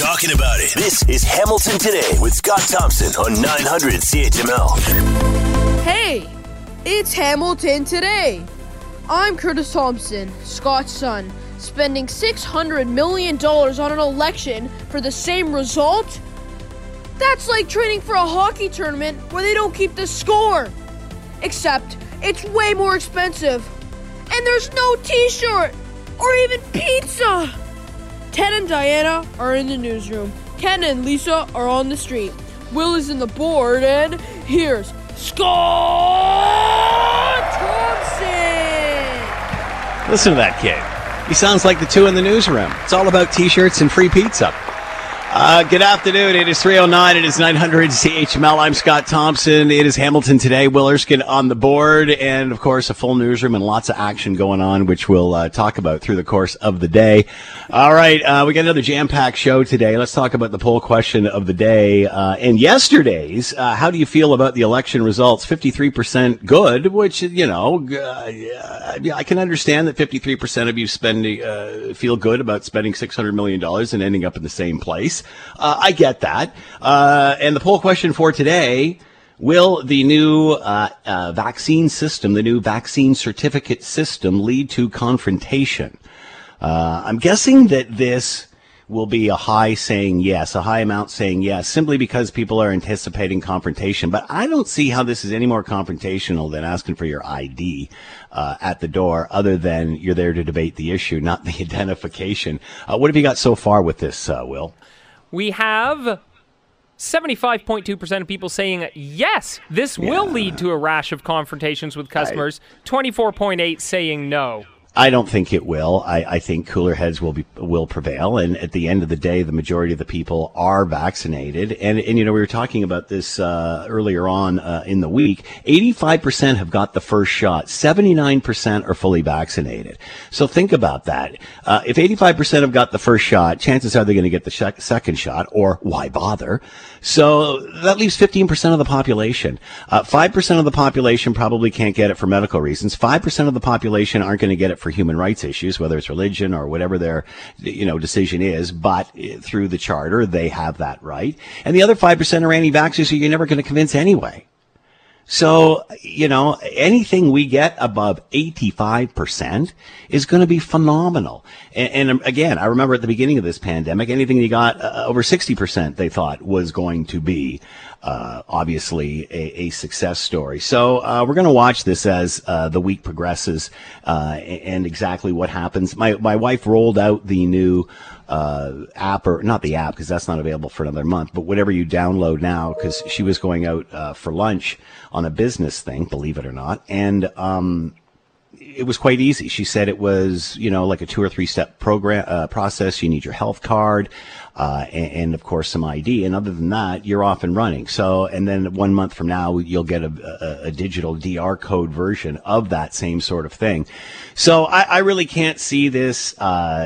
talking about it. This is Hamilton Today with Scott Thompson on 900 CHML. Hey, it's Hamilton Today. I'm Curtis Thompson, Scott's son, spending $600 million on an election for the same result? That's like training for a hockey tournament where they don't keep the score. Except it's way more expensive. And there's no t-shirt or even pizza. Ken and Diana are in the newsroom. Ken and Lisa are on the street. Will is in the board, and here's Scott Thompson. Listen to that kid. He sounds like the two in the newsroom. It's all about t-shirts and free pizza. Good afternoon. It is 3:09. It is 900 CHML. I'm Scott Thompson. It is Hamilton Today. Will Erskine on the board, and of course a full newsroom and lots of action going on, which we'll talk about through the course of the day. All right, we got another jam-packed show today. Let's talk about the poll question of the day and yesterday's. How do you feel about the election results? 53% good, which I can understand that 53% of you spending feel good about spending $600 million and ending up in the same place. I get that. And the poll question for today, will the new vaccine system, the new vaccine certificate system, lead to confrontation? I'm guessing that this will be a high saying yes, a high amount saying yes, simply because people are anticipating confrontation. But I don't see how this is any more confrontational than asking for your ID at the door, other than you're there to debate the issue, not the identification. What have you got so far with this, Will? We have 75.2% of people saying, yes, this will lead to a rash of confrontations with customers. 24.8% saying no. I don't think it will. I think cooler heads will prevail. And at the end of the day, the majority of the people are vaccinated. And you know, we were talking about this earlier on in the week. 85% have got the first shot. 79% are fully vaccinated. So think about that. If 85% have got the first shot, chances are they're going to get the second shot, or why bother? So that leaves 15% of the population. 5% of the population probably can't get it for medical reasons. 5% of the population aren't going to get it for human rights issues, whether it's religion or whatever their, decision is, but through the charter, they have that right. And the other 5% are anti-vaxxers who you're never going to convince anyway. So, anything we get above 85% is going to be phenomenal. And again, I remember at the beginning of this pandemic, anything you got over 60%, they thought was going to be obviously a success story. So we're going to watch this as the week progresses and exactly what happens. My wife rolled out the new app, or not the app, because that's not available for another month, but whatever you download now, because she was going out for lunch on a business thing, believe it or not, and it was quite easy. She said it was, like a 2 or 3 step program process. You need your health card and of course some ID, and other than that, you're off and running. So, and then 1 month from now, you'll get a digital DR code version of that same sort of thing. So I really can't see this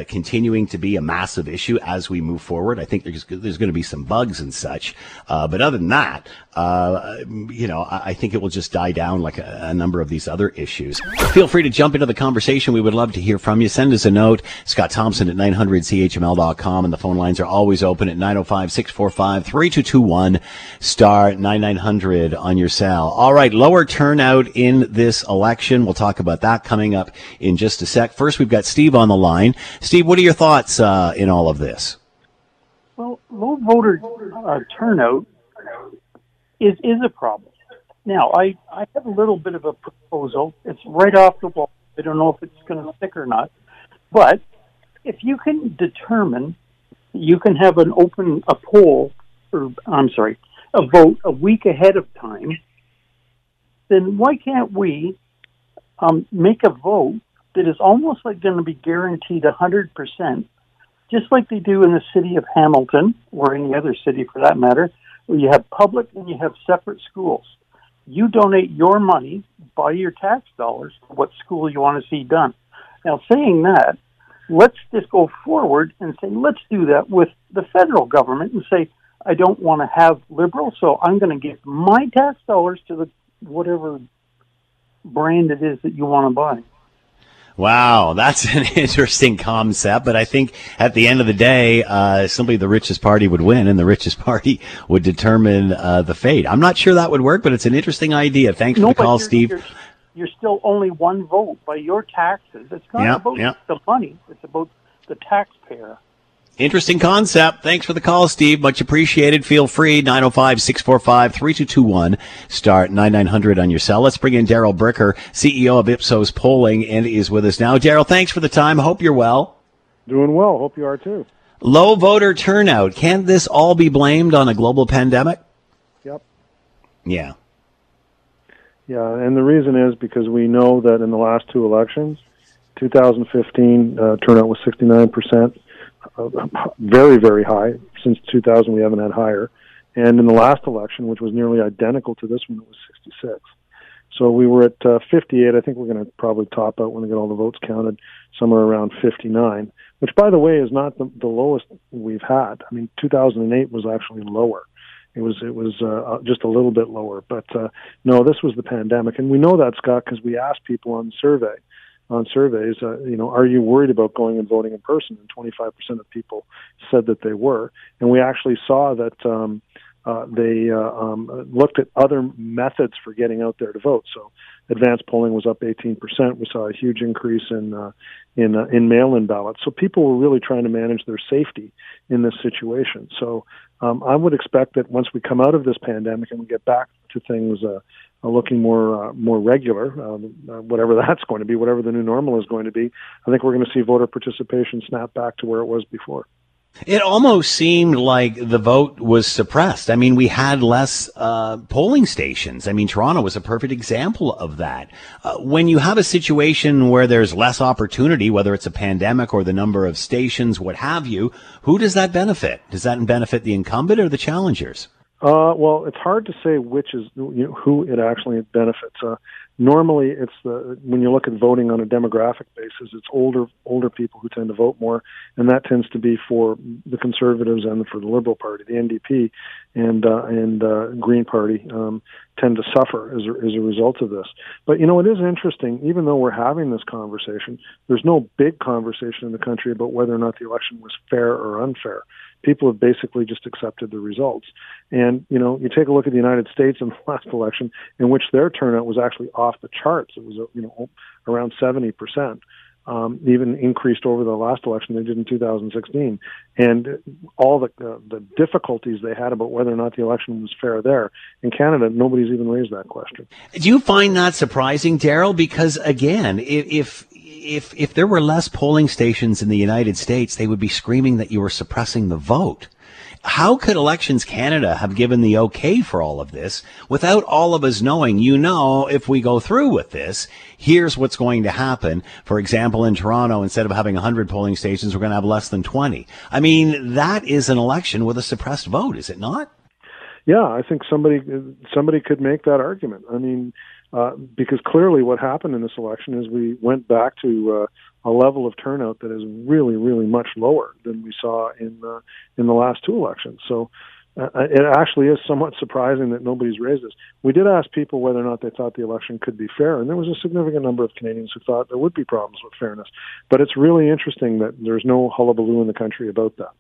continuing to be a massive issue as we move forward. I think there's going to be some bugs and such, but other than that, I think it will just die down like a number of these other issues. Feel free to jump into the conversation. We would love to hear from you. Send us a note, Scott Thompson at 900CHML.com, and the phone lines are always open at 905-645-3221, *9900 on your cell. All right, lower turnout in this election. We'll talk about that coming up in just a sec. First, we've got Steve on the line. Steve, what are your thoughts in all of this? Well, low voter turnout is a problem. Now, I have a little bit of a proposal. It's right off the wall. I don't know if it's going to stick or not. But if you can determine, you can have a vote a week ahead of time, then why can't we make a vote that is almost like going to be guaranteed 100%, just like they do in the city of Hamilton, or any other city for that matter, where you have public and you have separate schools. You donate your money by your tax dollars to what school you want to see done. Now, saying that, let's just go forward and say, let's do that with the federal government and say, I don't want to have liberals, so I'm going to give my tax dollars to the whatever brand it is that you want to buy. Wow, that's an interesting concept, but I think at the end of the day, simply the richest party would win, and the richest party would determine the fate. I'm not sure that would work, but it's an interesting idea. Thanks for the call, Steve. You're still only one vote by your taxes. It's not about the money. It's about the taxpayer. Interesting concept. Thanks for the call, Steve. Much appreciated. Feel free. 905-645-3221. Start 9900 on your cell. Let's bring in Darryl Bricker, CEO of Ipsos Polling, and is with us now. Darryl, thanks for the time. Hope you're well. Doing well. Hope you are too. Low voter turnout. Can this all be blamed on a global pandemic? Yep. Yeah. Yeah, and the reason is because we know that in the last two elections, 2015 turnout was 69%. Very, very high. Since 2000, we haven't had higher. And in the last election, which was nearly identical to this one, it was 66. So we were at 58. I think we're going to probably top out when we get all the votes counted, somewhere around 59, which, by the way, is not the lowest we've had. I mean, 2008 was actually lower. It was just a little bit lower. But no, this was the pandemic. And we know that, Scott, because we asked people on surveys, are you worried about going and voting in person? And 25% of people said that they were. And we actually saw that they looked at other methods for getting out there to vote. So advanced polling was up 18%. We saw a huge increase in mail-in ballots. So people were really trying to manage their safety in this situation. So I would expect that once we come out of this pandemic and we get back to things looking more regular, whatever that's going to be, whatever the new normal is going to be, I think we're going to see voter participation snap back to where it was before. It almost seemed like the vote was suppressed. I mean, we had less polling stations. I mean, Toronto was a perfect example of that. When you have a situation where there's less opportunity, whether it's a pandemic or the number of stations, what have you, who does that benefit? Does that benefit the incumbent or the challengers? Well, it's hard to say which is who it actually benefits. Normally, it's when you look at voting on a demographic basis, it's older people who tend to vote more, and that tends to be for the Conservatives and for the Liberal Party. The NDP and Green Party tend to suffer as a result of this. But it is interesting. Even though we're having this conversation, there's no big conversation in the country about whether or not the election was fair or unfair. People have basically just accepted the results. And, you take a look at the United States in the last election, in which their turnout was actually off the charts. It was, around 70%, even increased over the last election they did in 2016. And all the difficulties they had about whether or not the election was fair there. In Canada, nobody's even raised that question. Do you find that surprising, Darryl? Because, again, If there were less polling stations in the United States, they would be screaming that you were suppressing the vote. How could Elections Canada have given the okay for all of this without all of us knowing, if we go through with this, here's what's going to happen? For example, in Toronto, instead of having 100 polling stations, we're going to have less than 20. I mean, that is an election with a suppressed vote, is it not? Yeah, I think somebody could make that argument. I mean, because clearly what happened in this election is we went back to a level of turnout that is really, really much lower than we saw in the last two elections. So it actually is somewhat surprising that nobody's raised this. We did ask people whether or not they thought the election could be fair, and there was a significant number of Canadians who thought there would be problems with fairness. But it's really interesting that there's no hullabaloo in the country about that.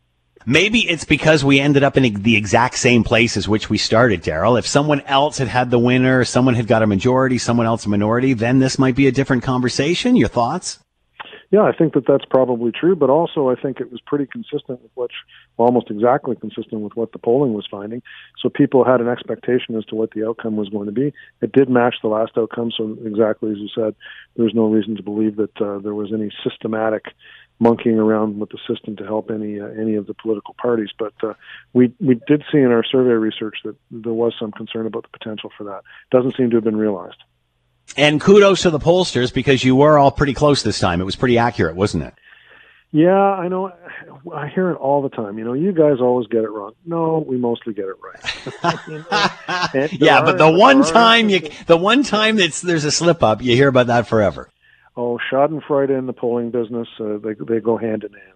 Maybe it's because we ended up in the exact same place as which we started, Darryl. If someone else had the winner, someone had got a majority, someone else a minority, then this might be a different conversation. Your thoughts? Yeah, I think that's probably true, but also I think it was pretty consistent with almost exactly consistent with what the polling was finding. So people had an expectation as to what the outcome was going to be. It did match the last outcome, so exactly as you said, there's no reason to believe that there was any systematic monkeying around with the system to help any of the political parties. But we did see in our survey research that there was some concern about the potential for that. Doesn't seem to have been realized. And kudos to the pollsters, because you were all pretty close this time. It was pretty accurate, wasn't it? Yeah, I know. I hear it all the time. You guys always get it wrong. No, we mostly get it right. But the one time that there's a slip up, you hear about that forever. Oh, Schadenfreude and the polling business, they go hand in hand.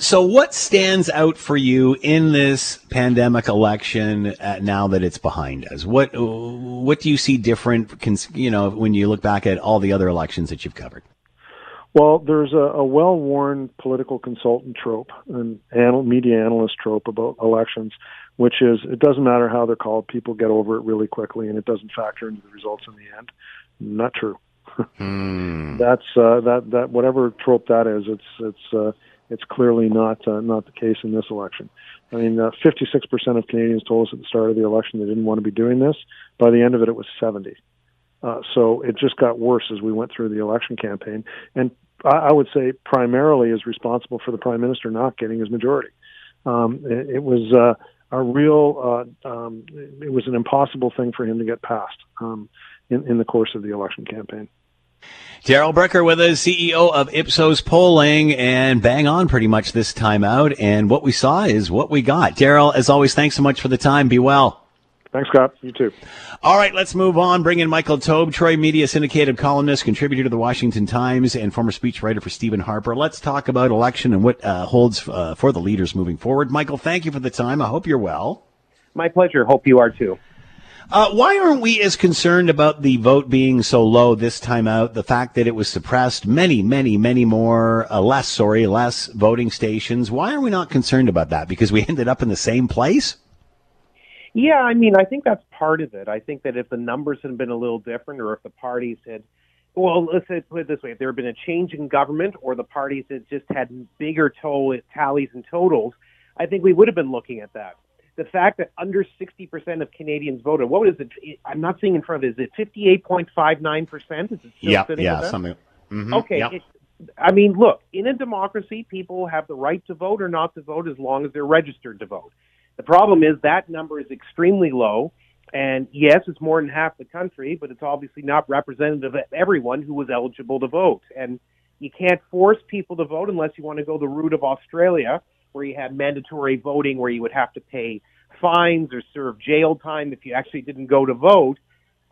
So what stands out for you in this pandemic election now that it's behind us? What do you see different, when you look back at all the other elections that you've covered? Well, there's a well-worn political consultant trope and media analyst trope about elections, which is it doesn't matter how they're called, people get over it really quickly, and it doesn't factor into the results in the end. Not true. That's that whatever trope that is, it's clearly not the case in this election. I mean, 56% of Canadians told us at the start of the election they didn't want to be doing this. By the end of it, it was 70. So it just got worse as we went through the election campaign. And I would say primarily is responsible for the Prime Minister not getting his majority. It was an impossible thing for him to get past in the course of the election campaign. Darryl Bricker with us, CEO of Ipsos Polling, and bang on pretty much this time out. And what we saw is what we got. Darryl, as always, thanks so much for the time. Be well. Thanks, Scott. You too. All right, let's move on. Bring in Michael Taube, Troy Media syndicated columnist, contributor to The Washington Times, and former speechwriter for Stephen Harper. Let's talk about election and what holds for the leaders moving forward. Michael, thank you for the time. I hope you're well. My pleasure. Hope you are too. Why aren't we as concerned about the vote being so low this time out? The fact that it was suppressed, less voting stations. Why are we not concerned about that? Because we ended up in the same place? Yeah, I mean, I think that's part of it. I think that if the numbers had been a little different, or if the parties had, well, let's put it this way, if there had been a change in government, or the parties had just had bigger tallies and totals, I think we would have been looking at that. The fact that under 60% of Canadians voted, what is it? I'm not seeing in front of it. Is it 58.59%? Is it still sitting at that? Something. Mm-hmm, okay. Yep. I mean, look, in a democracy, people have the right to vote or not to vote as long as they're registered to vote. The problem is that number is extremely low. And yes, it's more than half the country, but it's obviously not representative of everyone who was eligible to vote. And you can't force people to vote unless you want to go the route of Australia, where you had mandatory voting, where you would have to pay fines or serve jail time if you actually didn't go to vote.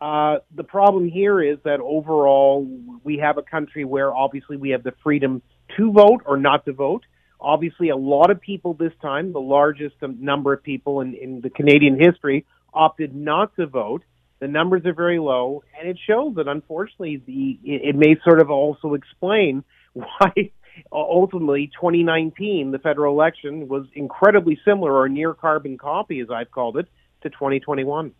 The problem here is that overall we have a country where obviously we have the freedom to vote or not to vote. Obviously, a lot of people this time, the largest number of people in the Canadian history, opted not to vote. The numbers are very low, and it shows that, unfortunately, it may sort of also explain why ultimately 2019, the federal election, was incredibly similar, or near carbon copy, as I've called it, to 2021.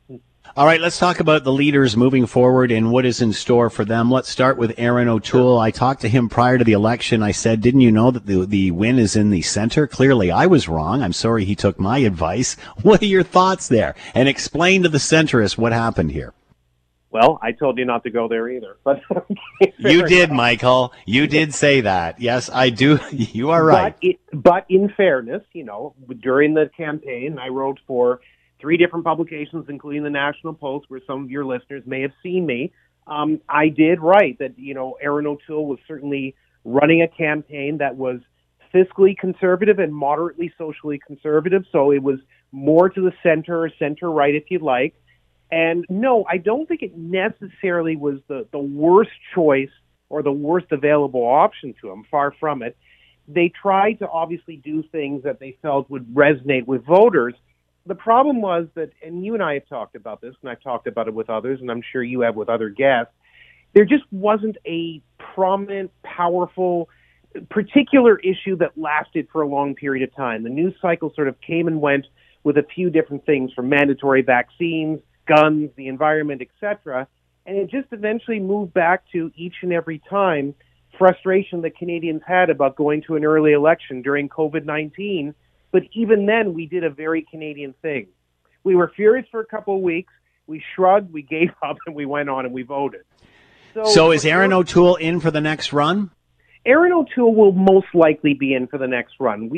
All right, let's talk about the leaders moving forward and what is in store for them. Let's start with Erin O'Toole. Sure. I talked to him prior to the election. I said, didn't you know that the win is in the center? Clearly, I was wrong. I'm sorry he took my advice. What are your thoughts there? And explain to the centrists what happened here. Well, I told you not to go there either. But you did, Michael. You did say that. Yes, I do. You are right. But in fairness, during the campaign, I wrote for 3 different publications, including the National Post, where some of your listeners may have seen me. I did write that, Erin O'Toole was certainly running a campaign that was fiscally conservative and moderately socially conservative. So it was more to the center-right, if you like. And no, I don't think it necessarily was the worst choice or the worst available option to them. Far from it. They tried to obviously do things that they felt would resonate with voters. The problem was that, and you and I have talked about this, and I've talked about it with others, and I'm sure you have with other guests, there just wasn't a prominent, powerful, particular issue that lasted for a long period of time. The news cycle sort of came and went with a few different things, from mandatory vaccines, guns, the environment, etc., and it just eventually moved back to each and every time frustration that Canadians had about going to an early election during COVID-19. But even then, we did a very Canadian thing. We were furious for a couple of weeks. We shrugged, we gave up, and we went on and we voted. So is Erin O'Toole in for the next run? Erin O'Toole will most likely be in for the next run.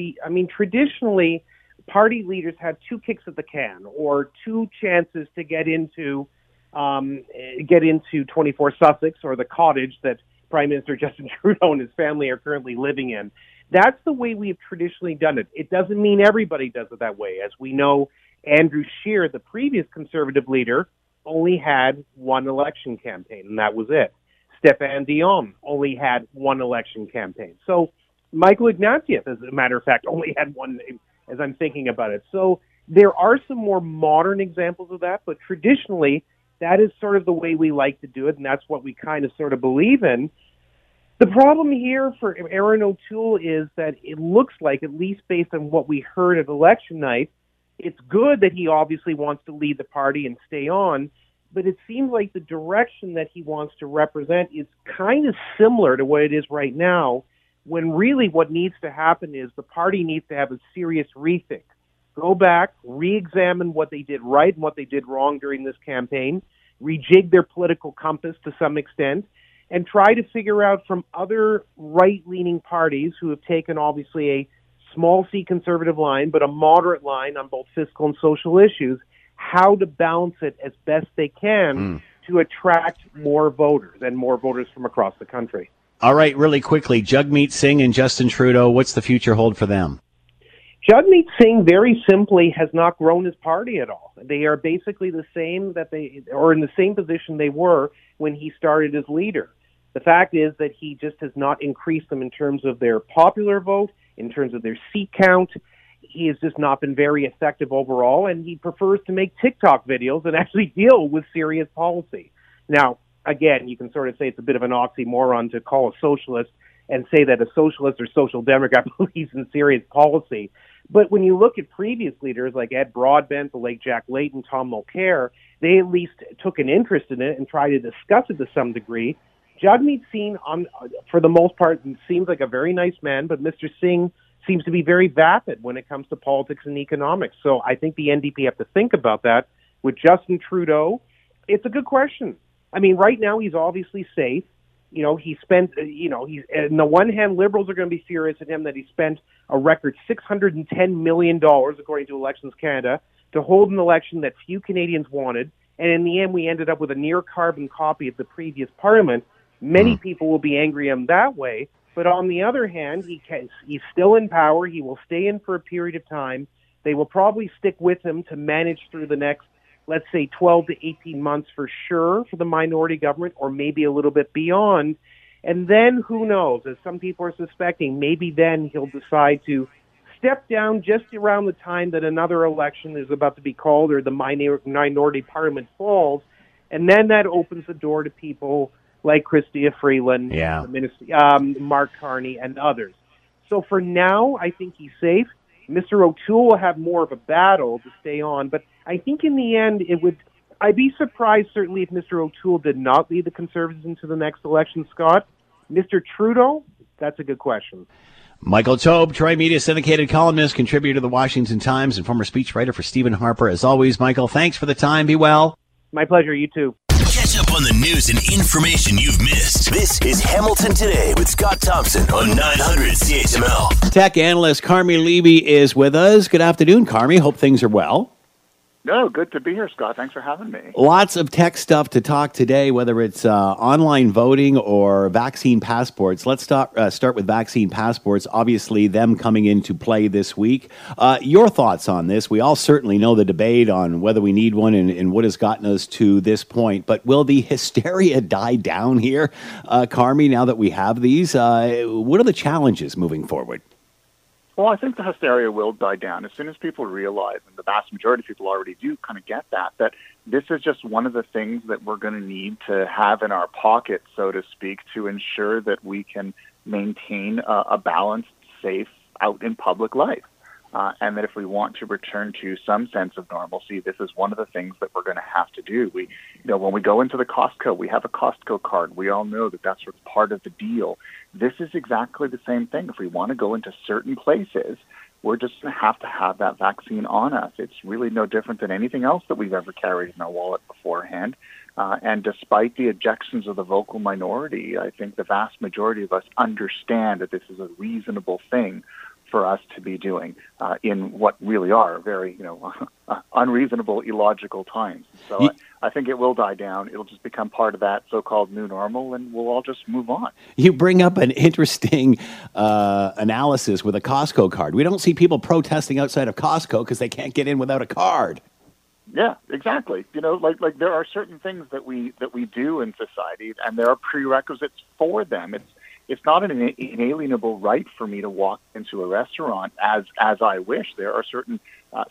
Traditionally, party leaders have 2 kicks at the can, or 2 chances to get into 24 Sussex, or the cottage that Prime Minister Justin Trudeau and his family are currently living in. That's the way we've traditionally done it. It doesn't mean everybody does it that way. As we know, Andrew Scheer, the previous Conservative leader, only had 1 election campaign, and that was it. Stéphane Dion only had 1 election campaign. So Michael Ignatieff, as a matter of fact, only had one name as I'm thinking about it. So there are some more modern examples of that, but traditionally that is sort of the way we like to do it, and that's what we kind of sort of believe in. The problem here for Erin O'Toole is that it looks like, at least based on what we heard at election night, it's good that he obviously wants to lead the party and stay on, but it seems like the direction that he wants to represent is kind of similar to what it is right now, when really what needs to happen is the party needs to have a serious rethink. Go back, re-examine what they did right and what they did wrong during this campaign, rejig their political compass to some extent, and try to figure out from other right-leaning parties who have taken obviously a small-c conservative line, but a moderate line on both fiscal and social issues, how to balance it as best they can to attract more voters and more voters from across the country. All right, really quickly, Jagmeet Singh and Justin Trudeau, what's the future hold for them? Jagmeet Singh, very simply, has not grown his party at all. They are basically the same that they, or in the same position they were when he started as leader. The fact is that he just has not increased them in terms of their popular vote, in terms of their seat count. He has just not been very effective overall, and he prefers to make TikTok videos and actually deal with serious policy. Now, again, you can sort of say it's a bit of an oxymoron to call a socialist and say that a socialist or social democrat believes in serious policy. But when you look at previous leaders like Ed Broadbent, the late Jack Layton, Tom Mulcair, they at least took an interest in it and tried to discuss it to some degree. Jagmeet Singh, for the most part, seems like a very nice man, but Mr. Singh seems to be very vapid when it comes to politics and economics. So I think the NDP have to think about that. With Justin Trudeau, it's a good question. I mean, right now he's obviously safe. You know, he spent, he's, on the one hand, Liberals are going to be furious at him that he spent a record $610 million, according to Elections Canada, to hold an election that few Canadians wanted. And in the end, we ended up with a near carbon copy of the previous parliament. Many people will be angry at him that way. But on the other hand, he's still in power. He will stay in for a period of time. They will probably stick with him to manage through the next, let's say, 12 to 18 months for sure for the minority government, or maybe a little bit beyond. And then who knows, as some people are suspecting, maybe then he'll decide to step down just around the time that another election is about to be called or the minority parliament falls. And then that opens the door to people like Chrystia Freeland, the minister, Mark Carney, and others. So for now, I think he's safe. Mr. O'Toole will have more of a battle to stay on, but I think in the end, I'd be surprised certainly if Mr. O'Toole did not lead the Conservatives into the next election, Scott. Mr. Trudeau, that's a good question. Michael Taube, Troy Media syndicated columnist, contributor to The Washington Times, and former speechwriter for Stephen Harper. As always, Michael, thanks for the time. Be well. My pleasure. You too. Catch up on the news and information you've missed. This is Hamilton Today with Scott Thompson on 900 CHML. Tech analyst Carmi Levy is with us. Good afternoon, Carmi. Hope things are well. No, good to be here, Scott. Thanks for having me. Lots of tech stuff to talk today, whether it's online voting or vaccine passports. Let's start with vaccine passports, obviously them coming into play this week. Your thoughts on this? We all certainly know the debate on whether we need one and what has gotten us to this point, but will the hysteria die down here, Carmi, now that we have these? What are the challenges moving forward? Well, I think the hysteria will die down as soon as people realize, and the vast majority of people already do kind of get that this is just one of the things that we're going to need to have in our pocket, so to speak, to ensure that we can maintain a balanced, safe, out in public life. And that if we want to return to some sense of normalcy, this is one of the things that we're going to have to do. We, when we go into the Costco, we have a Costco card. We all know that that's sort of part of the deal. This is exactly the same thing. If we want to go into certain places, we're just going to have that vaccine on us. It's really no different than anything else that we've ever carried in our wallet beforehand. And despite the objections of the vocal minority, I think the vast majority of us understand that this is a reasonable thing for us to be doing in what really are very, unreasonable, illogical times. So I think it will die down. It'll just become part of that so-called new normal, and we'll all just move on. You bring up an interesting analysis with a Costco card. We don't see people protesting outside of Costco because they can't get in without a card. Yeah, exactly. Like there are certain things that we do in society, and there are prerequisites for them. It's it's not an inalienable right for me to walk into a restaurant as I wish. There are certain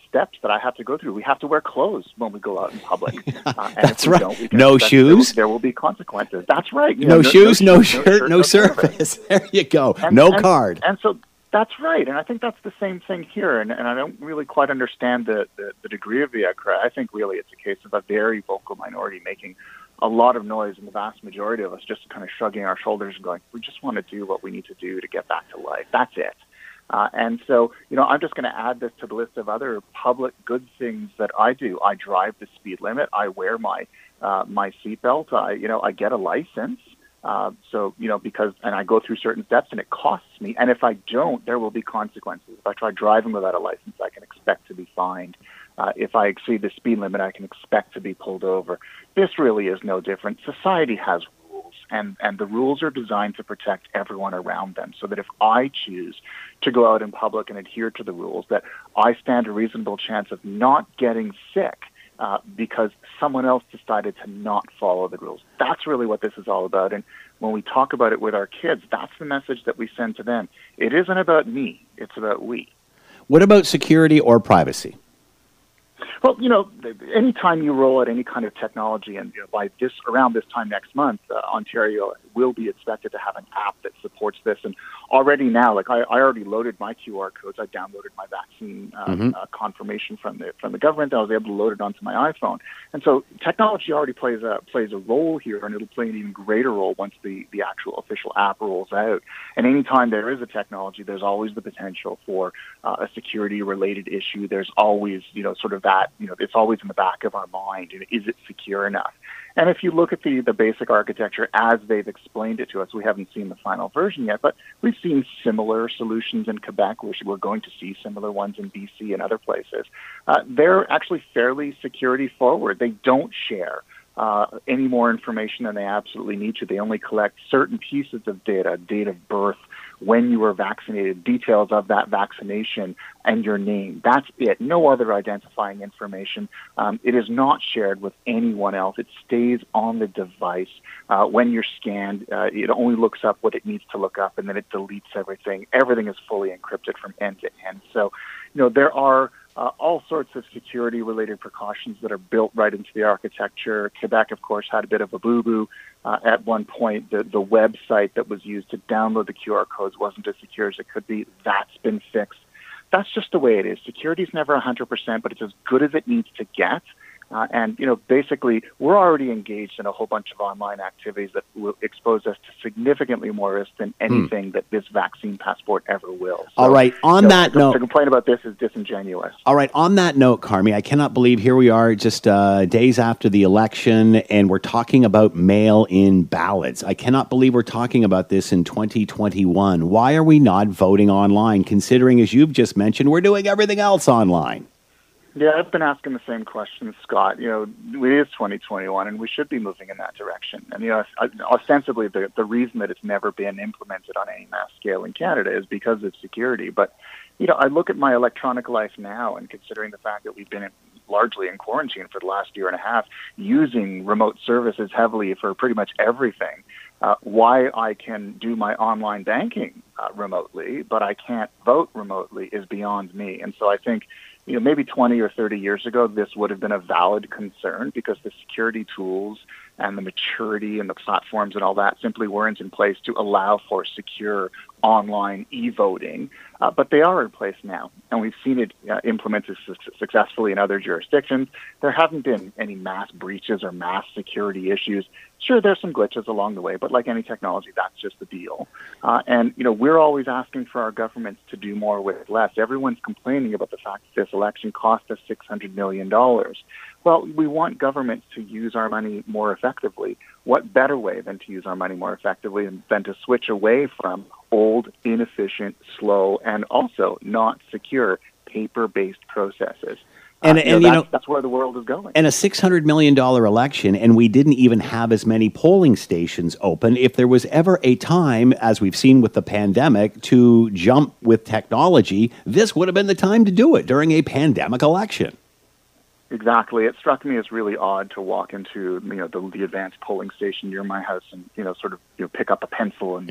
steps that I have to go through. We have to wear clothes when we go out in public. And that's right. No shoes. There will be consequences. That's right. No shoes, no shirt, no service. There you go. No card. And so that's right. And I think that's the same thing here. And I don't really quite understand the degree of the outcry. I think really it's a case of a very vocal minority making a lot of noise, and the vast majority of us just kind of shrugging our shoulders and going, we just want to do what we need to do to get back to life. That's it. And so, I'm just going to add this to the list of other public good things that I do. I drive the speed limit. I wear my my seatbelt. I get a license. So I go through certain steps and it costs me. And if I don't, there will be consequences. If I try driving without a license, I can expect to be fined. If I exceed the speed limit, I can expect to be pulled over. This really is no different. Society has rules, and the rules are designed to protect everyone around them, so that if I choose to go out in public and adhere to the rules, that I stand a reasonable chance of not getting sick because someone else decided to not follow the rules. That's really what this is all about. And when we talk about it with our kids, that's the message that we send to them. It isn't about me. It's about we. What about security or privacy? Well, any time you roll out any kind of technology, and by around this time next month, Ontario will be expected to have an app that supports this. And already now, I already loaded my QR codes. I downloaded my vaccine confirmation from the government. I was able to load it onto my iPhone. And so technology already plays a role here, and it'll play an even greater role once the actual official app rolls out. And any time there is a technology, there's always the potential for a security-related issue. There's always, sort of that, it's always in the back of our mind. Is it secure enough? And if you look at the basic architecture as they've explained it to us, we haven't seen the final version yet, but we've seen similar solutions in Quebec. We're going to see similar ones in BC and other places. They're actually fairly security forward. They don't share any more information than they absolutely need to. They only collect certain pieces of data, date of birth, when you were vaccinated, details of that vaccination, and your name. That's it. No other identifying information. It is not shared with anyone else. It stays on the device. When you're scanned, it only looks up what it needs to look up, and then it deletes everything. Everything is fully encrypted from end to end. So, there are all sorts of security-related precautions that are built right into the architecture. Quebec, of course, had a bit of a boo-boo. At one point, the website that was used to download the QR codes wasn't as secure as it could be. That's been fixed. That's just the way it is. Security is never 100%, but it's as good as it needs to get. And basically, we're already engaged in a whole bunch of online activities that will expose us to significantly more risk than anything that this vaccine passport ever will. So, all right. On that note, to complain about this is disingenuous. All right. On that note, Carmi, I cannot believe here we are just days after the election, and we're talking about mail-in ballots. I cannot believe we're talking about this in 2021. Why are we not voting online, considering, as you've just mentioned, we're doing everything else online? Yeah, I've been asking the same question, Scott. It is 2021, and we should be moving in that direction. And, ostensibly, the reason that it's never been implemented on any mass scale in Canada is because of security. But, I look at my electronic life now, and considering the fact that we've been largely in quarantine for the last year and a half, using remote services heavily for pretty much everything, why I can do my online banking remotely, but I can't vote remotely is beyond me. And so I think, maybe 20 or 30 years ago, this would have been a valid concern because the security tools and the maturity and the platforms and all that simply weren't in place to allow for secure online e-voting. But they are in place now, and we've seen it implemented successfully in other jurisdictions. There haven't been any mass breaches or mass security issues. Sure, there's some glitches along the way, but like any technology, that's just the deal. And we're always asking for our governments to do more with less. Everyone's complaining about the fact that this election cost us $600 million. Well, we want governments to use our money more effectively. What better way than to use our money more effectively than to switch away from old, inefficient, slow, and also not secure paper-based processes? That's where the world is going. And a $600 million election, and we didn't even have as many polling stations open. If there was ever a time, as we've seen with the pandemic, to jump with technology, this would have been the time to do it during a pandemic election. Exactly. It struck me as really odd to walk into, you know, the advanced polling station near my house and, you know, sort of, you know, pick up a pencil and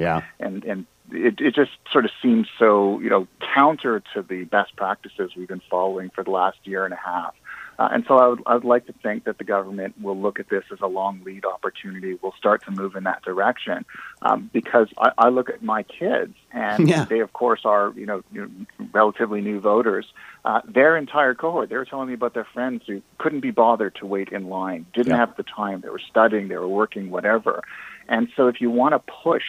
it just sort of seemed so, you know, counter to the best practices we've been following for the last year and a half. And so I would like to think that the government will look at this as a long lead opportunity. We'll start to move in that direction because I look at my kids and they, of course, are, you know, relatively new voters. Their entire cohort, they were telling me about their friends who couldn't be bothered to wait in line, didn't have the time, they were studying, they were working, whatever. And so if you want to push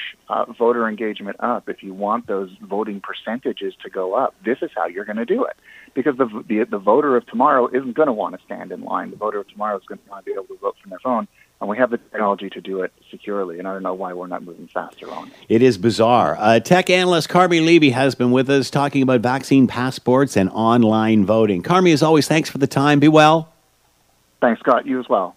voter engagement up, if you want those voting percentages to go up, this is how you're going to do it. Because the voter of tomorrow isn't going to want to stand in line. The voter of tomorrow is going to want to be able to vote from their phone. And we have the technology to do it securely, and I don't know why we're not moving faster on it. It is bizarre. Tech analyst Carmi Levy has been with us talking about vaccine passports and online voting. Carmi, as always, thanks for the time. Be well. Thanks, Scott. You as well.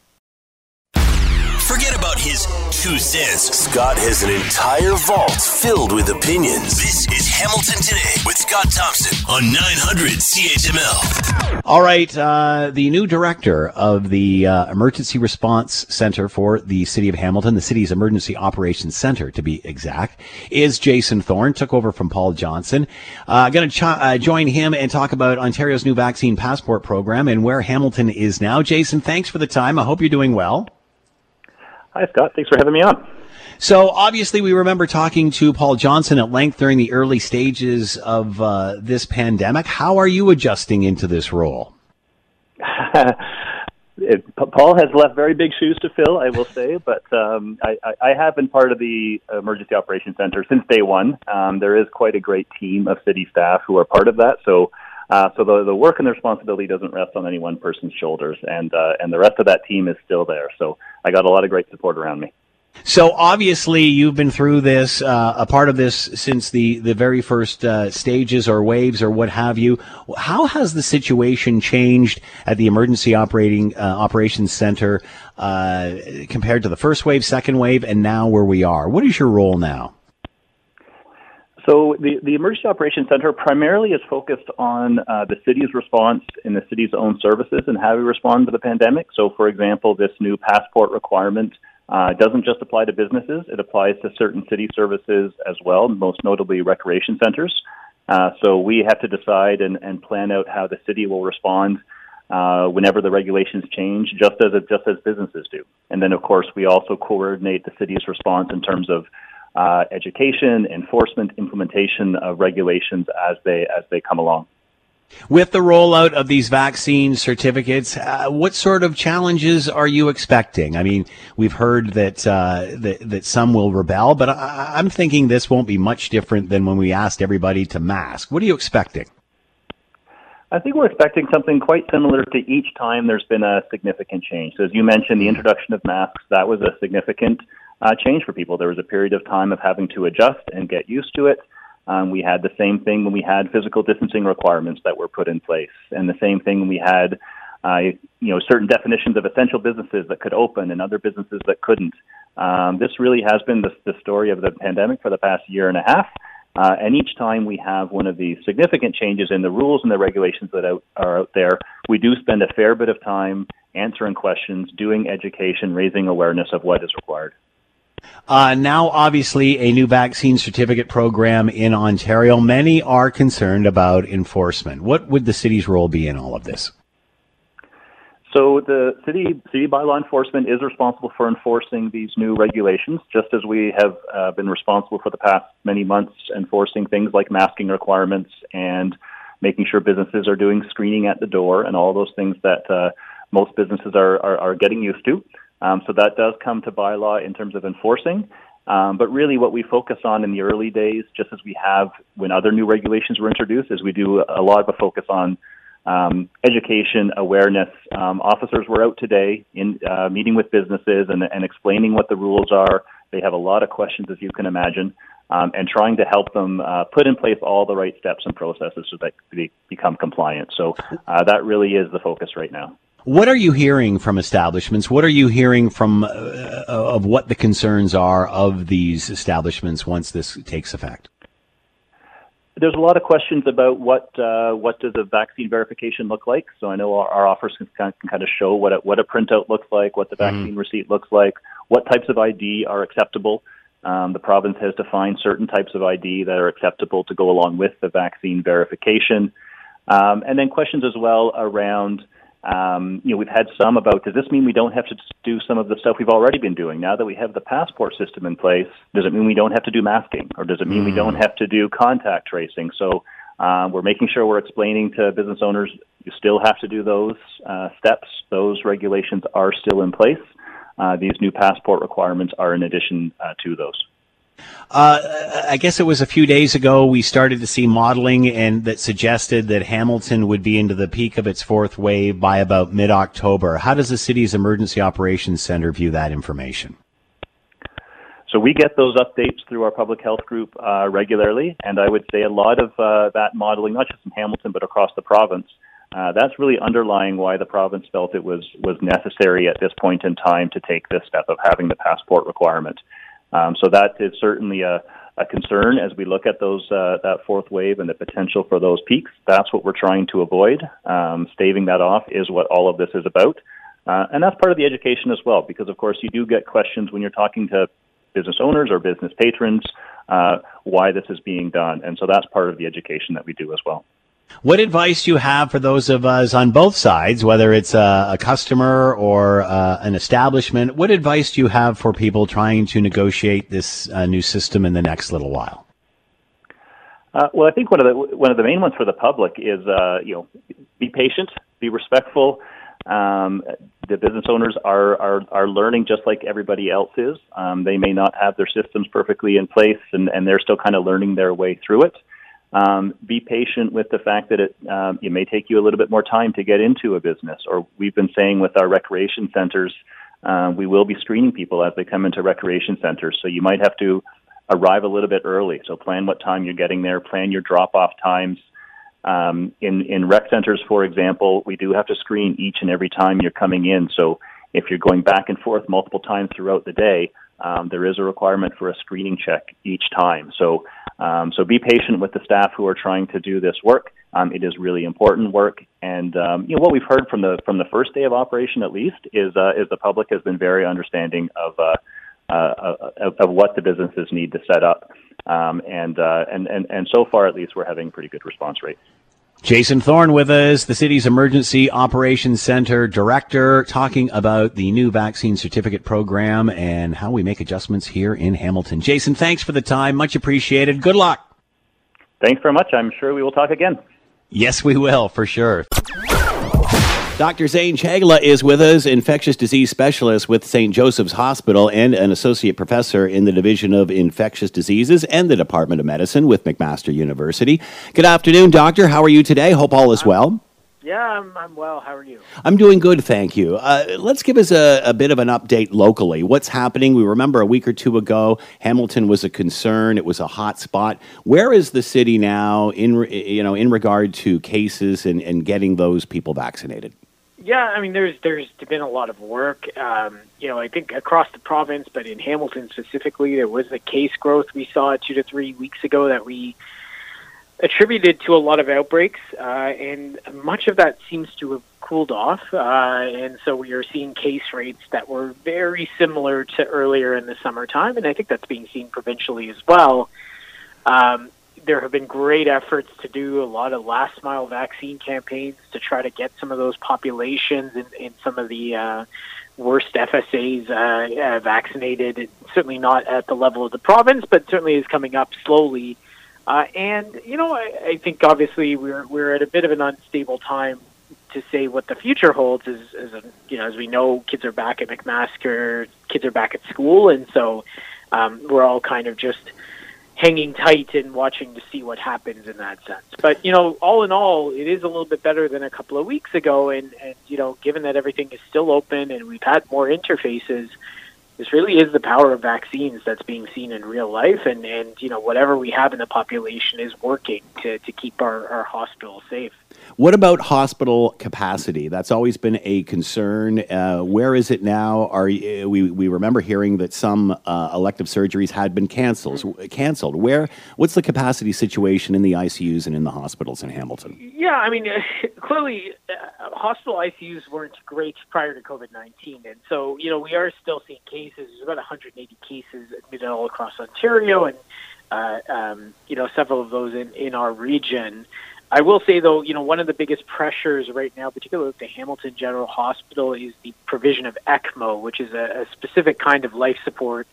Forget about his 2 cents. Scott has an entire vault filled with opinions. This is Hamilton Today with Scott Thompson on 900 CHML. All right, the new director of the Emergency Response Centre for the City of Hamilton, the city's Emergency Operations Centre to be exact, is Jason Thorne, took over from Paul Johnson. I'm going to join him and talk about Ontario's new vaccine passport program and where Hamilton is now. Jason, thanks for the time. I hope you're doing well. Hi, Scott. Thanks for having me on. So, obviously, we remember talking to Paul Johnson at length during the early stages of this pandemic. How are you adjusting into this role? Paul has left very big shoes to fill, I will say, but I have been part of the Emergency Operations Centre since day one. There is quite a great team of city staff who are part of that, so the work and the responsibility doesn't rest on any one person's shoulders, and the rest of that team is still there. So I got a lot of great support around me. So obviously you've been through this, a part of this since the very first stages or waves or what have you. How has the situation changed at the Emergency Operations Centre compared to the first wave, second wave, and now where we are? What is your role now? So the Emergency Operations Centre primarily is focused on the city's response and the city's own services and how we respond to the pandemic. So, for example, this new passport requirement doesn't just apply to businesses. It applies to certain city services as well, most notably recreation centres. So we have to decide and plan out how the city will respond whenever the regulations change, just as businesses do. And then, of course, we also coordinate the city's response in terms of education, enforcement, implementation of regulations as they come along. With the rollout of these vaccine certificates, what sort of challenges are you expecting? I mean, we've heard that some will rebel, but I'm thinking this won't be much different than when we asked everybody to mask. What are you expecting? I think we're expecting something quite similar to each time there's been a significant change. So as you mentioned, the introduction of masks, that was a significant change for people. There was a period of time of having to adjust and get used to it. We had the same thing when we had physical distancing requirements that were put in place, and the same thing when we had, certain definitions of essential businesses that could open and other businesses that couldn't. This really has been the story of the pandemic for the past year and a half. And each time we have one of these significant changes in the rules and the regulations that are out there, we do spend a fair bit of time answering questions, doing education, raising awareness of what is required. Now, obviously, a new vaccine certificate program in Ontario. Many are concerned about enforcement. What would the city's role be in all of this? So the city bylaw enforcement is responsible for enforcing these new regulations, just as we have been responsible for the past many months enforcing things like masking requirements and making sure businesses are doing screening at the door and all those things that most businesses are getting used to. So that does come to bylaw in terms of enforcing. But really what we focus on in the early days, just as we have when other new regulations were introduced, is we do a lot of a focus on education, awareness. Officers were out today in meeting with businesses and explaining what the rules are. They have a lot of questions, as you can imagine, and trying to help them put in place all the right steps and processes so that they become compliant. So that really is the focus right now. What are you hearing from establishments? What are you hearing from of what the concerns are of these establishments once this takes effect? There's a lot of questions about what does a vaccine verification look like. So I know our offers can kind of show what a printout looks like, what the vaccine receipt looks like, what types of ID are acceptable. The province has defined certain types of ID that are acceptable to go along with the vaccine verification. And then questions as well around, we've had some about, does this mean we don't have to do some of the stuff we've already been doing? Now that we have the passport system in place, does it mean we don't have to do masking? Or does it mean we don't have to do contact tracing? So we're making sure we're explaining to business owners, you still have to do those steps. Those regulations are still in place. These new passport requirements are in addition to those. I guess it was a few days ago we started to see modeling and that suggested that Hamilton would be into the peak of its fourth wave by about mid-October. How does the city's Emergency Operations Centre view that information? So we get those updates through our public health group regularly, and I would say a lot of that modeling, not just in Hamilton but across the province, that's really underlying why the province felt it was necessary at this point in time to take this step of having the passport requirement. So that is certainly a concern as we look at those that fourth wave and the potential for those peaks. That's what we're trying to avoid. Staving that off is what all of this is about. And that's part of the education as well, because, of course, you do get questions when you're talking to business owners or business patrons why this is being done. And so that's part of the education that we do as well. What advice do you have for those of us on both sides, whether it's a customer or an establishment? What advice do you have for people trying to negotiate this new system in the next little while? Well, I think one of the main ones for the public is be patient, be respectful. The business owners are learning just like everybody else is. They may not have their systems perfectly in place, and they're still kind of learning their way through it. Be patient with the fact that it may take you a little bit more time to get into a business. Or we've been saying with our recreation centers, we will be screening people as they come into recreation centers. So you might have to arrive a little bit early. So plan what time you're getting there, plan your drop-off times. In rec centers, for example, we do have to screen each and every time you're coming in. So if you're going back and forth multiple times throughout the day, there is a requirement for a screening check each time. So be patient with the staff who are trying to do this work. It is really important work, and what we've heard from the first day of operation, at least, is the public has been very understanding of what the businesses need to set up, and so far, at least, we're having a pretty good response rate. Jason Thorne with us, the city's Emergency Operations Centre Director, talking about the new vaccine certificate program and how we make adjustments here in Hamilton. Jason, thanks for the time. Much appreciated. Good luck. Thanks very much. I'm sure we will talk again. Yes, we will, for sure. Dr. Zain Chagla is with us, infectious disease specialist with St. Joseph's Hospital and an associate professor in the Division of Infectious Diseases and the Department of Medicine with McMaster University. Good afternoon, Doctor. How are you today? Hope all is well. Yeah, I'm well. How are you? I'm doing good, thank you. Let's give us a bit of an update locally. What's happening? We remember a week or two ago, Hamilton was a concern. It was a hot spot. Where is the city now in regard to cases and getting those people vaccinated? Yeah, I mean, there's been a lot of work, I think across the province, but in Hamilton specifically, there was a case growth we saw 2 to 3 weeks ago that we attributed to a lot of outbreaks, and much of that seems to have cooled off, and so we are seeing case rates that were very similar to earlier in the summertime, and I think that's being seen provincially as well. There have been great efforts to do a lot of last-mile vaccine campaigns to try to get some of those populations in some of the worst FSAs vaccinated. It's certainly not at the level of the province, but certainly is coming up slowly. I think obviously we're at a bit of an unstable time to say what the future holds. As we know, kids are back at McMaster, kids are back at school, and so we're all kind of just hanging tight and watching to see what happens in that sense. But, all in all, it is a little bit better than a couple of weeks ago. And given that everything is still open and we've had more interfaces, this really is the power of vaccines that's being seen in real life. And whatever we have in the population is working to keep our hospitals safe. What about hospital capacity? That's always been a concern. Where is it now? We remember hearing that some elective surgeries had been canceled. What's the capacity situation in the ICUs and in the hospitals in Hamilton? Yeah, I mean, clearly hospital ICUs weren't great prior to COVID-19. And so, you know, we are still seeing cases. There's about 180 cases admitted all across Ontario and, you know, several of those in our region. I will say, though, you know, one of the biggest pressures right now, particularly at the Hamilton General Hospital, is the provision of ECMO, which is a specific kind of life support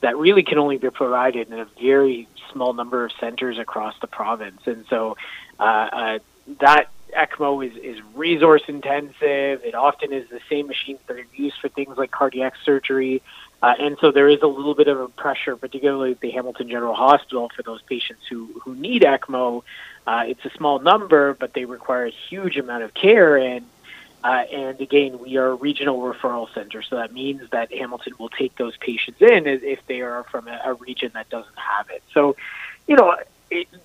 that really can only be provided in a very small number of centers across the province. And so that ECMO is resource intensive. It often is the same machines that are used for things like cardiac surgery. And so there is a little bit of a pressure, particularly at the Hamilton General Hospital, for those patients who need ECMO. It's a small number, but they require a huge amount of care. And again, we are a regional referral center, so that means that Hamilton will take those patients in if they are from a region that doesn't have it. So, you know,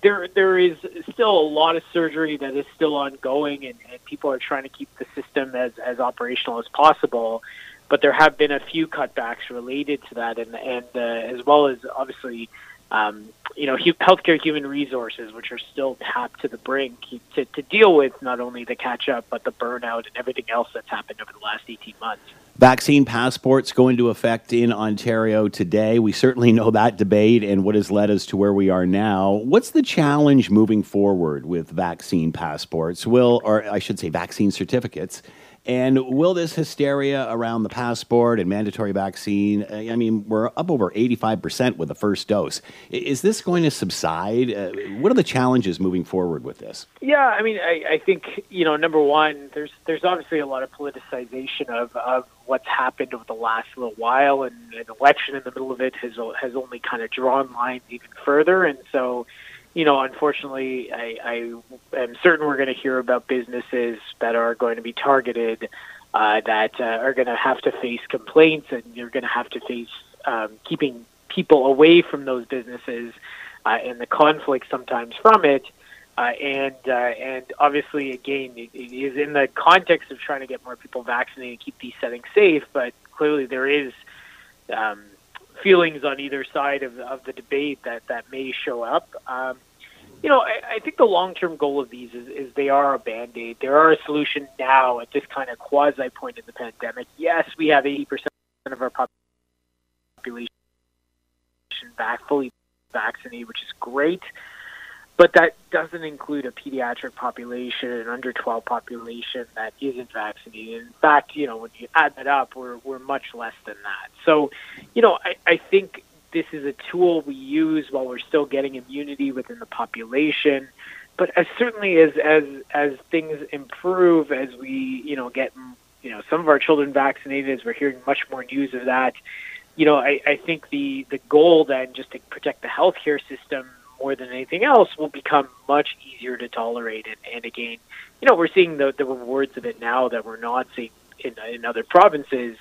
there is still a lot of surgery that is still ongoing, and people are trying to keep the system as operational as possible. But there have been a few cutbacks related to that, and as well as obviously, you know, healthcare human resources, which are still tapped to the brink to deal with not only the catch up, but the burnout and everything else that's happened over the last 18 months. Vaccine passports go into effect in Ontario today. We certainly know that debate and what has led us to where we are now. What's the challenge moving forward with vaccine passports? Or I should say vaccine certificates. And will this hysteria around the passport and mandatory vaccine, I mean, we're up over 85% with the first dose. Is this going to subside? What are the challenges moving forward with this? Yeah, I mean, I think, you know, number one, there's obviously a lot of politicization of what's happened over the last little while, and an election in the middle of it has only kind of drawn lines even further. And so, you know, unfortunately, I am certain we're going to hear about businesses that are going to be targeted, that are going to have to face complaints, and you're going to have to face keeping people away from those businesses and the conflict sometimes from it. And obviously, again, it is in the context of trying to get more people vaccinated and keep these settings safe, but clearly there is feelings on either side of the debate that may show up. You know, I think the long-term goal of these is they are a Band-Aid. They are a solution now at this kind of quasi point in the pandemic. Yes, we have 80% of our population back fully vaccinated, which is great, but that doesn't include a pediatric population, an under-12 population that isn't vaccinated. In fact, you know, when you add that up, we're much less than that. So, you know, I think this is a tool we use while we're still getting immunity within the population. But as certainly as things improve, as we, you know, get, you know, some of our children vaccinated, as we're hearing much more news of that, you know, I think the goal then, just to protect the healthcare system more than anything else, will become much easier to tolerate. And again, you know, we're seeing the rewards of it now that we're not seeing in other provinces.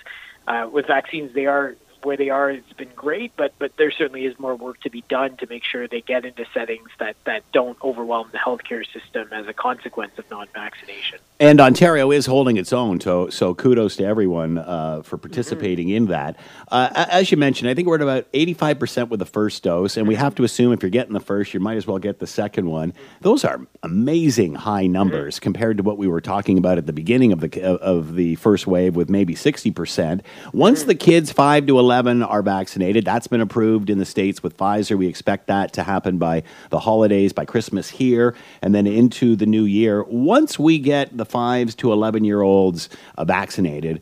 With vaccines, they are where they are. It's been great, but there certainly is more work to be done to make sure they get into settings that don't overwhelm the healthcare system as a consequence of non-vaccination. And Ontario is holding its own, so kudos to everyone for participating in that. As you mentioned, I think we're at about 85% with the first dose, and we have to assume if you're getting the first, you might as well get the second one. Those are amazing high numbers compared to what we were talking about at the beginning of the first wave, with maybe 60%. Once the kids 5 to 11 are vaccinated. That's been approved in the States with Pfizer. We expect that to happen by the holidays, by Christmas here, and then into the new year. Once we get the 5s to 11-year-olds vaccinated,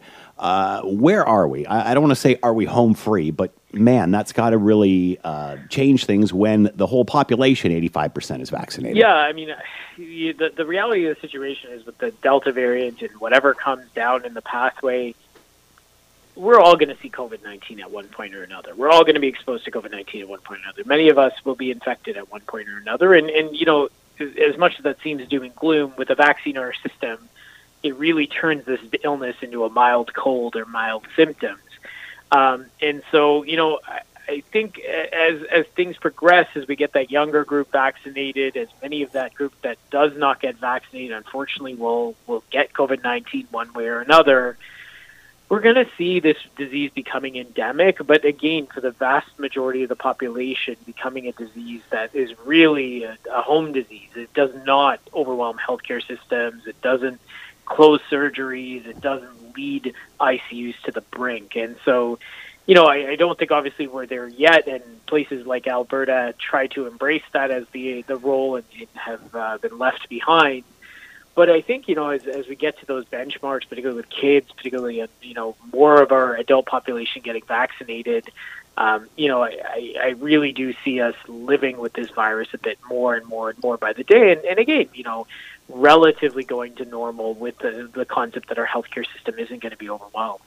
where are we? I don't want to say are we home free, but man, that's got to really change things when the whole population, 85%, is vaccinated. Yeah, I mean, the reality of the situation is, with the Delta variant and whatever comes down in the pathway, we're all going to see COVID-19 at one point or another. We're all going to be exposed to COVID-19 at one point or another. Many of us will be infected at one point or another. And you know, as much as that seems doom and gloom, with a vaccine in our system, it really turns this illness into a mild cold or mild symptoms. And so, you know, I think as things progress, as we get that younger group vaccinated, as many of that group that does not get vaccinated, unfortunately, will get COVID-19 one way or another. We're going to see this disease becoming endemic, but again, for the vast majority of the population, becoming a disease that is really a home disease. It does not overwhelm healthcare systems. It doesn't close surgeries. It doesn't lead ICUs to the brink. And so, you know, I don't think obviously we're there yet, and places like Alberta try to embrace that as the role and have been left behind. But I think, you know, as we get to those benchmarks, particularly with kids, particularly, you know, more of our adult population getting vaccinated, you know, I really do see us living with this virus a bit more and more and more by the day. And again, you know, relatively going to normal with the concept that our healthcare system isn't going to be overwhelmed.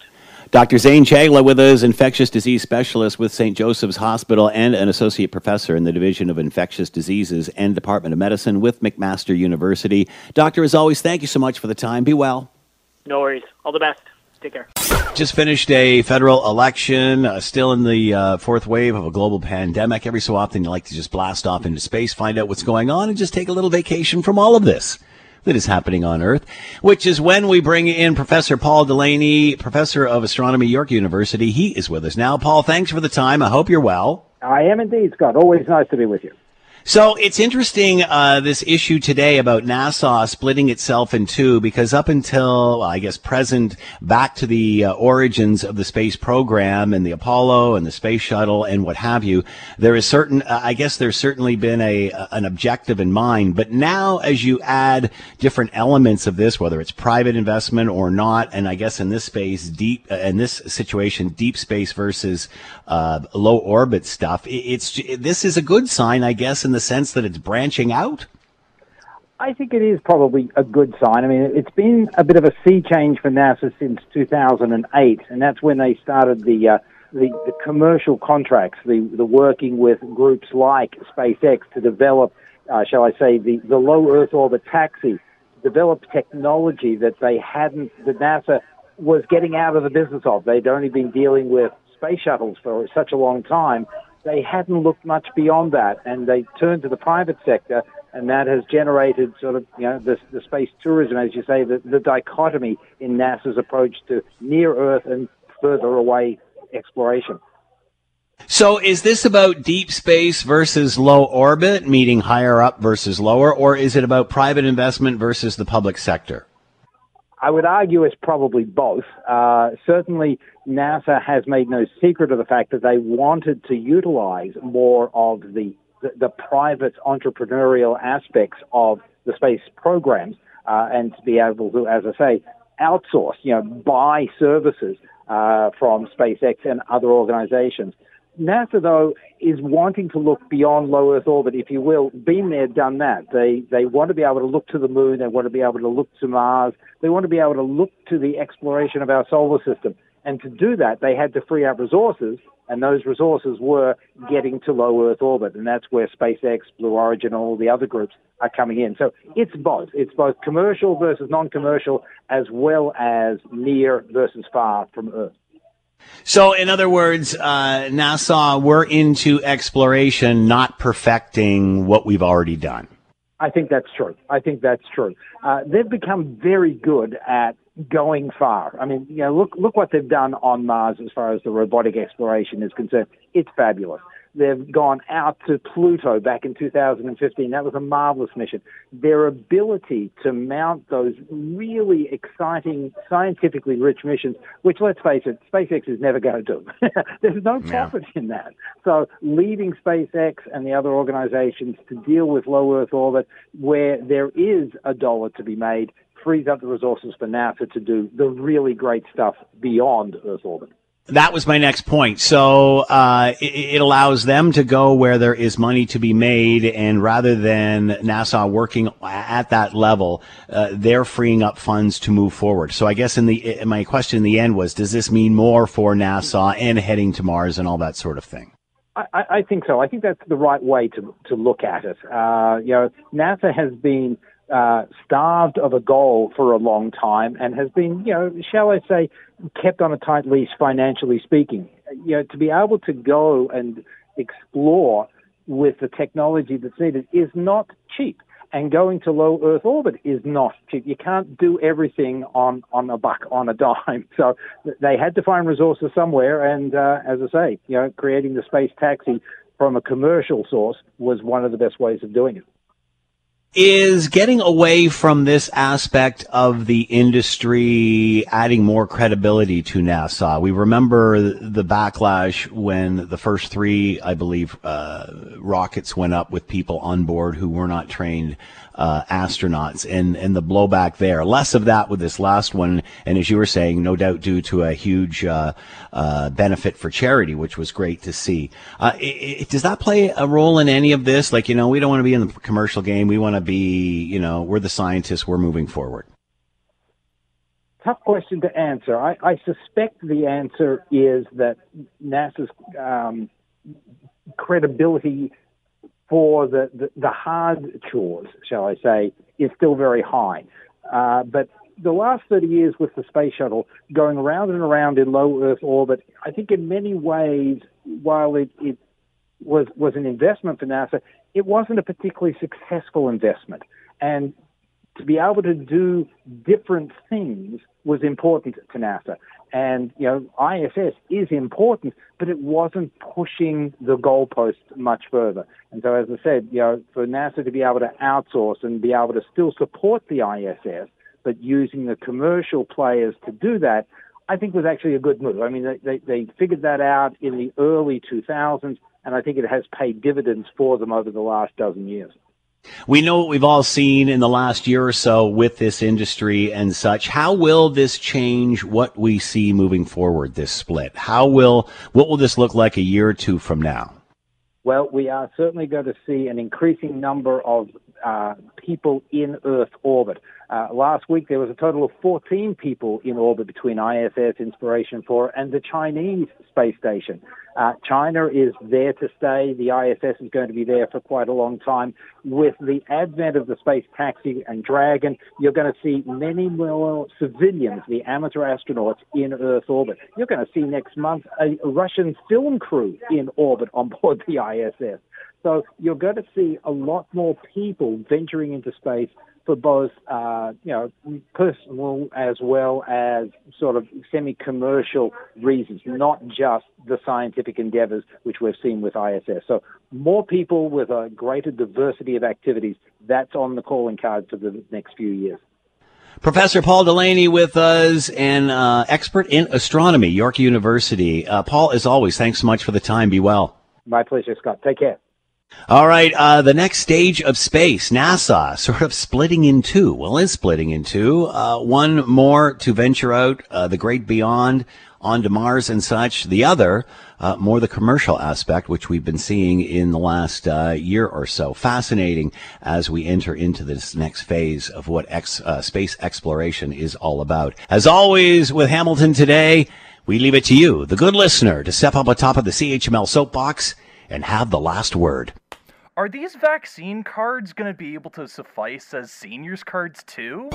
Dr. Zain Chagla with us, infectious disease specialist with St. Joseph's Hospital and an associate professor in the Division of Infectious Diseases and Department of Medicine with McMaster University. Doctor, as always, thank you so much for the time. Be well. No worries. All the best. Take care. Just finished a federal election, still in the fourth wave of a global pandemic. Every so often, you like to just blast off into space, find out what's going on, and just take a little vacation from all of this that is happening on Earth, which is when we bring in Professor Paul Delaney, Professor of Astronomy, York University. He is with us now. Paul, thanks for the time. I hope you're well. I am indeed, Scott. Always nice to be with you. So it's interesting, this issue today about NASA splitting itself in two, because up until, well, I guess, present, back to the origins of the space program and the Apollo and the space shuttle and what have you, there is certain, I guess there's certainly been an objective in mind. But now as you add different elements of this, whether it's private investment or not, and I guess in this space, deep space versus low orbit stuff, this is a good sign, I guess, in the sense that it's branching out? I think it is probably a good sign. I mean, it's been a bit of a sea change for NASA since 2008, and that's when they started the commercial contracts, the working with groups like SpaceX to develop, shall I say, the low Earth orbit taxi, develop technology that NASA was getting out of the business of. They'd only been dealing with space shuttles for such a long time. They hadn't looked much beyond that, and they turned to the private sector, and that has generated sort of, you know, the space tourism, as you say, the dichotomy in NASA's approach to near Earth and further away exploration. So is this about deep space versus low orbit, meaning higher up versus lower, or is it about private investment versus the public sector? I would argue it's probably both. Certainly, NASA has made no secret of the fact that they wanted to utilize more of the private entrepreneurial aspects of the space programs, and to be able to, as I say, outsource, you know, buy services from SpaceX and other organizations. NASA, though, is wanting to look beyond low Earth orbit, if you will. Been there, done that. They want to be able to look to the moon. They want to be able to look to Mars. They want to be able to look to the exploration of our solar system. And to do that, they had to free up resources, and those resources were getting to low Earth orbit. And that's where SpaceX, Blue Origin, all the other groups are coming in. So it's both. It's both commercial versus non-commercial, as well as near versus far from Earth. So, in other words, NASA, we're into exploration, not perfecting what we've already done. I think that's true. They've become very good at going far. I mean, you know, look what they've done on Mars as far as the robotic exploration is concerned. It's fabulous. They've gone out to Pluto back in 2015. That was a marvelous mission. Their ability to mount those really exciting, scientifically rich missions, which, let's face it, SpaceX is never going to do. There's no profit in that. So leaving SpaceX and the other organizations to deal with low Earth orbit, where there is a dollar to be made, frees up the resources for NASA to do the really great stuff beyond Earth orbit. That was my next point. So it allows them to go where there is money to be made, and rather than NASA working at that level, they're freeing up funds to move forward. So I guess my question in the end was, does this mean more for NASA and heading to Mars and all that sort of thing? I think so. I think that's the right way to look at it. You know, NASA has been starved of a goal for a long time and has been, you know, shall I say, kept on a tight leash financially speaking. You know, to be able to go and explore with the technology that's needed is not cheap. And going to low Earth orbit is not cheap. You can't do everything on a dime. So they had to find resources somewhere. And as I say, you know, creating the space taxi from a commercial source was one of the best ways of doing it. Is getting away from this aspect of the industry adding more credibility to NASA? We remember the backlash when the first three, I believe, rockets went up with people on board who were not trained astronauts, and the blowback there. Less of that with this last one, and as you were saying, no doubt due to a huge benefit for charity, which was great to see. Does that play a role in any of this? Like, you know, we don't want to be in the commercial game. We want to be, you know, we're the scientists, we're moving forward. Tough question to answer. I suspect the answer is that NASA's credibility for the hard chores, shall I say, is still very high. But the last 30 years with the space shuttle going around and around in low Earth orbit, I think in many ways, while it was an investment for NASA, it wasn't a particularly successful investment. And to be able to do different things was important to NASA. And, you know, ISS is important, but it wasn't pushing the goalpost much further. And so, as I said, you know, for NASA to be able to outsource and be able to still support the ISS, but using the commercial players to do that, I think was actually a good move. I mean, they figured that out in the early 2000s, and I think it has paid dividends for them over the last dozen years. We know what we've all seen in the last year or so with this industry and such. How will this change what we see moving forward, this split? What will this look like a year or two from now? Well, we are certainly going to see an increasing number of people in Earth orbit. Last week, there was a total of 14 people in orbit between ISS, Inspiration4, and the Chinese space station. China is there to stay. The ISS is going to be there for quite a long time. With the advent of the space taxi and Dragon, you're going to see many more civilians, the amateur astronauts, in Earth orbit. You're going to see next month a Russian film crew in orbit on board the ISS. So you're going to see a lot more people venturing into space for both, you know, personal as well as sort of semi-commercial reasons, not just the scientific endeavors, which we've seen with ISS. So more people with a greater diversity of activities, that's on the calling card for the next few years. Professor Paul Delaney with us, an expert in astronomy, York University. Paul, as always, thanks so much for the time. Be well. My pleasure, Scott. Take care. All right, the next stage of space, NASA, sort of splitting in two. Well, is splitting in two. One more to venture out, the great beyond, onto Mars and such. The other, more the commercial aspect, which we've been seeing in the last year or so. Fascinating as we enter into this next phase of what space exploration is all about. As always, with Hamilton Today, we leave it to you, the good listener, to step up atop of the CHML soapbox and have the last word. Are these vaccine cards going to be able to suffice as seniors cards too?